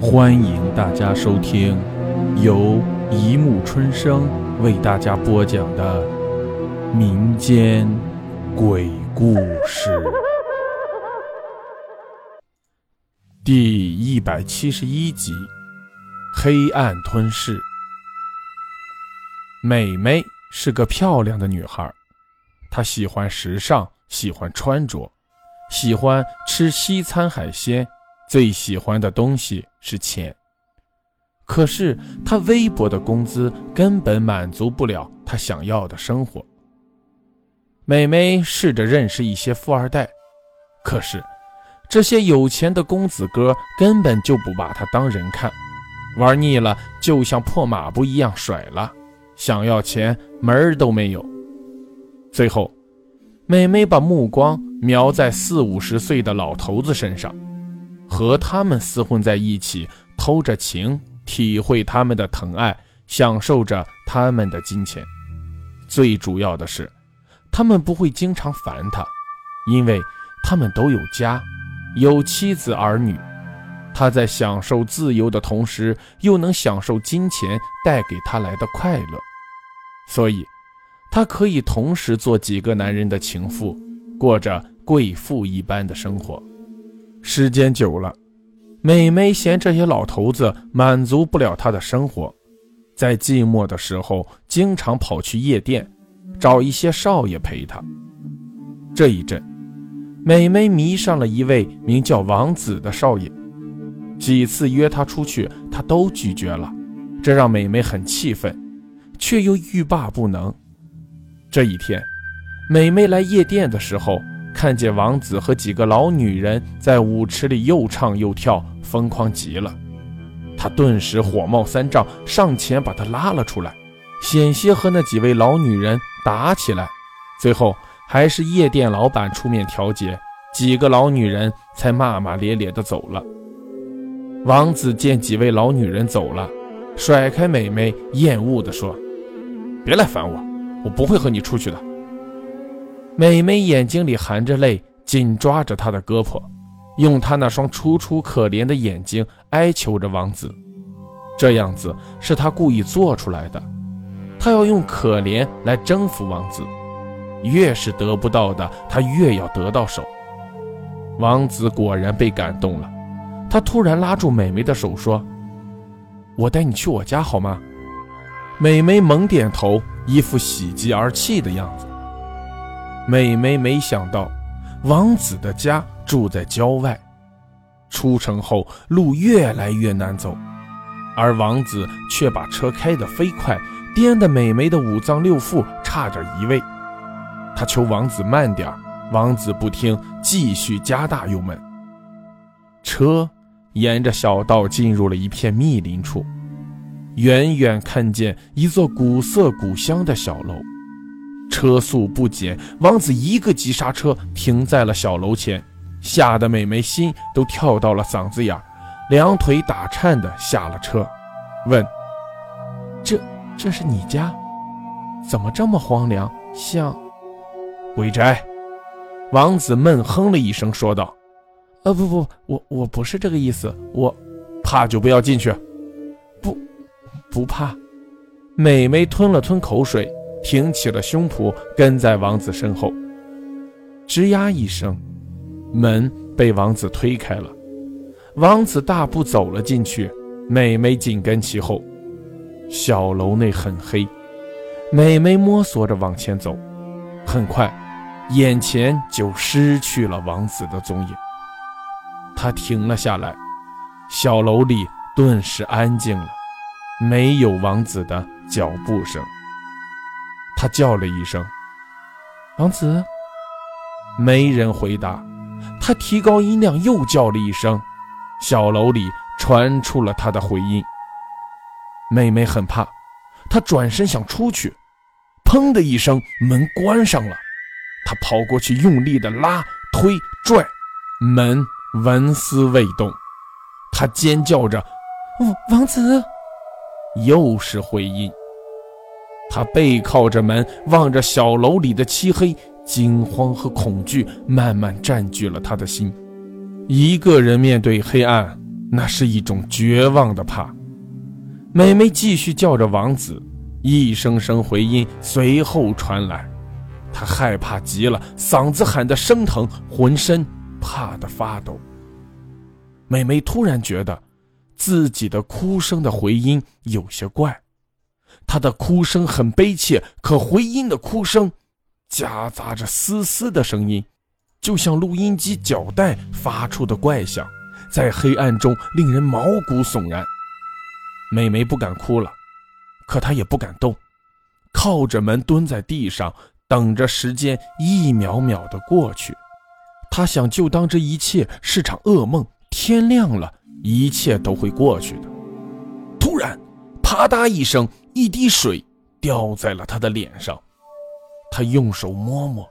欢迎大家收听由一木春生为大家播讲的民间鬼故事第171集，黑暗吞噬。美美是个漂亮的女孩，她喜欢时尚，喜欢穿着，喜欢吃西餐海鲜，最喜欢的东西是钱。可是他微薄的工资根本满足不了他想要的生活。美美试着认识一些富二代，可是这些有钱的公子哥根本就不把他当人看，玩腻了就像破马步一样甩了，想要钱门儿都没有。最后美美把目光瞄在40-50岁的老头子身上，和他们厮混在一起，偷着情，体会他们的疼爱，享受着他们的金钱。最主要的是，他们不会经常烦他，因为他们都有家，有妻子儿女。他在享受自由的同时，又能享受金钱带给他来的快乐。所以，他可以同时做几个男人的情妇，过着贵妇一般的生活。时间久了，美美嫌这些老头子满足不了她的生活，在寂寞的时候经常跑去夜店，找一些少爷陪她。这一阵，美美迷上了一位名叫王子的少爷，几次约她出去，她都拒绝了，这让美美很气愤，却又欲罢不能。这一天，美美来夜店的时候，看见王子和几个老女人在舞池里又唱又跳，疯狂极了。他顿时火冒三丈，上前把她拉了出来，险些和那几位老女人打起来。最后还是夜店老板出面调解，几个老女人才骂骂咧咧地走了。王子见几位老女人走了，甩开美美，厌恶地说：“别来烦我，我不会和你出去的。”美美眼睛里含着泪，紧抓着他的胳膊，用他那双楚楚可怜的眼睛哀求着王子。这样子是他故意做出来的，他要用可怜来征服王子，越是得不到的，他越要得到手。王子果然被感动了，他突然拉住美美的手说：“我带你去我家好吗？”美美猛点头，一副喜极而泣的样子。美美没想到王子的家住在郊外，出城后路越来越难走，而王子却把车开得飞快，颠得美美的五脏六腑差点移位。他求王子慢点，王子不听，继续加大油门。车沿着小道进入了一片密林处，远远看见一座古色古香的小楼，车速不减，王子一个急刹车停在了小楼前，吓得美美心都跳到了嗓子眼，两腿打颤的下了车，问：“这是你家？怎么这么荒凉，像鬼宅？”王子闷哼了一声说道：“不，我不是这个意思，我怕就不要进去。”“不怕。”美美吞了吞口水，挺起了胸脯，跟在王子身后。吱呀一声，门被王子推开了，王子大步走了进去，美美紧跟其后。小楼内很黑，美美摸索着往前走，很快眼前就失去了王子的踪影。她停了下来，小楼里顿时安静了，没有王子的脚步声。他叫了一声：“王子。”没人回答。他提高音量又叫了一声，小楼里传出了他的回音。妹妹很怕，她转身想出去，砰的一声，门关上了。她跑过去，用力的拉、推、拽，门纹丝未动。她尖叫着：“王子！”又是回音。他背靠着门，望着小楼里的漆黑，惊慌和恐惧慢慢占据了他的心。一个人面对黑暗，那是一种绝望的怕。美眉继续叫着王子，一声声回音随后传来，她害怕极了，嗓子喊得生疼，浑身怕得发抖。美眉突然觉得自己的哭声的回音有些怪，她的哭声很悲切，可回音的哭声夹杂着嘶嘶的声音，就像录音机脚带发出的怪响，在黑暗中令人毛骨悚然。美眉不敢哭了，可她也不敢动，靠着门蹲在地上，等着时间一秒秒的过去。她想就当这一切是场噩梦，天亮了一切都会过去的。突然啪嗒一声，一滴水掉在了她的脸上。她用手摸摸，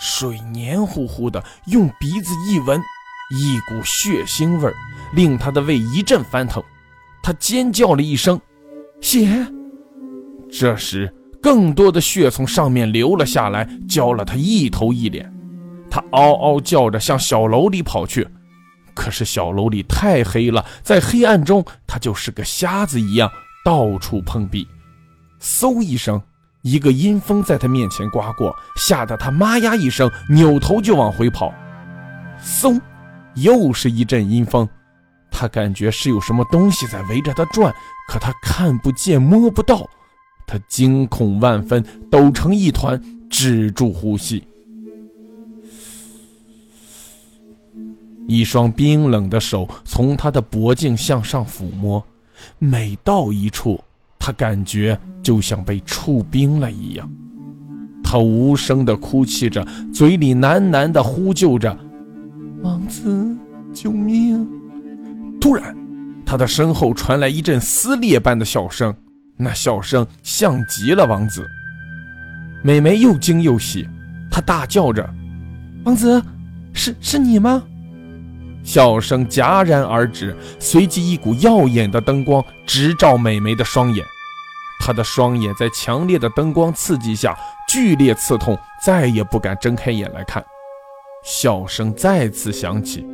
水黏糊糊的，用鼻子一闻，一股血腥味令她的胃一阵翻腾。她尖叫了一声，血！这时更多的血从上面流了下来，浇了她一头一脸。她嗷嗷叫着向小楼里跑去，可是小楼里太黑了，在黑暗中她就是个瞎子一样到处碰壁。嗖一声，一个阴风在她面前刮过，吓得她妈呀一声，扭头就往回跑。嗖，又是一阵阴风，她感觉是有什么东西在围着她转，可她看不见摸不到，她惊恐万分，抖成一团，止住呼吸。一双冰冷的手从她的脖颈向上抚摸，每到一处，她感觉就像被触冰了一样。她无声地哭泣着，嘴里喃喃地呼救着，王子，救命！突然她的身后传来一阵撕裂般的笑声，那笑声像极了王子。美眉又惊又喜，她大叫着，王子，是你吗？笑声戛然而止，随即一股耀眼的灯光直照美眉的双眼，她的双眼在强烈的灯光刺激下剧烈刺痛，再也不敢睁开眼来看。笑声再次响起，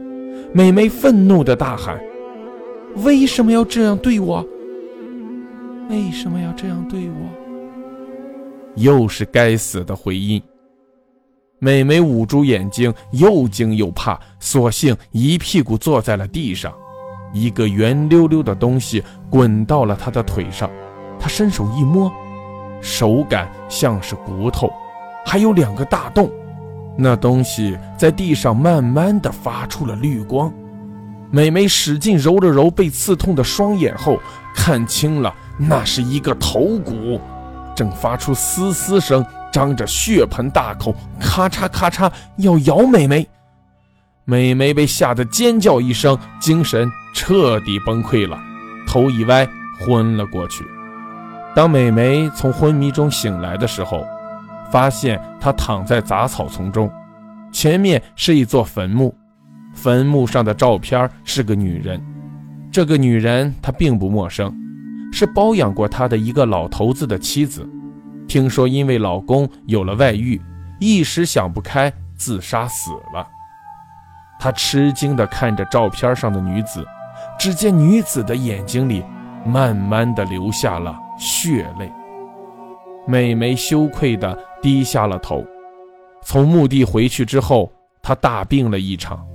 美眉愤怒地大喊，为什么要这样对我？为什么要这样对我？又是该死的回音。美眉捂住眼睛，又惊又怕，索性一屁股坐在了地上。一个圆溜溜的东西滚到了她的腿上，她伸手一摸，手感像是骨头，还有两个大洞。那东西在地上慢慢地发出了绿光。美眉使劲揉了揉被刺痛的双眼后，看清了，那是一个头骨，正发出嘶嘶声，张着血盆大口，咔嚓咔嚓要咬美眉。美眉被吓得尖叫一声，精神彻底崩溃了，头一歪昏了过去。当美眉从昏迷中醒来的时候，发现她躺在杂草丛中，前面是一座坟墓，坟墓上的照片是个女人。这个女人她并不陌生，是包养过她的一个老头子的妻子，听说因为老公有了外遇，一时想不开自杀死了。她吃惊地看着照片上的女子，只见女子的眼睛里慢慢地流下了血泪。美眉羞愧地低下了头。从墓地回去之后，她大病了一场，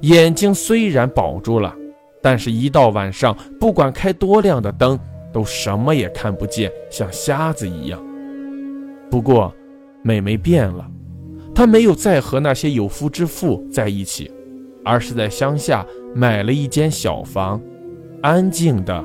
眼睛虽然保住了，但是一到晚上，不管开多亮的灯，都什么也看不见，像瞎子一样。不过美眉变了，她没有再和那些有夫之妇在一起，而是在乡下买了一间小房，安静地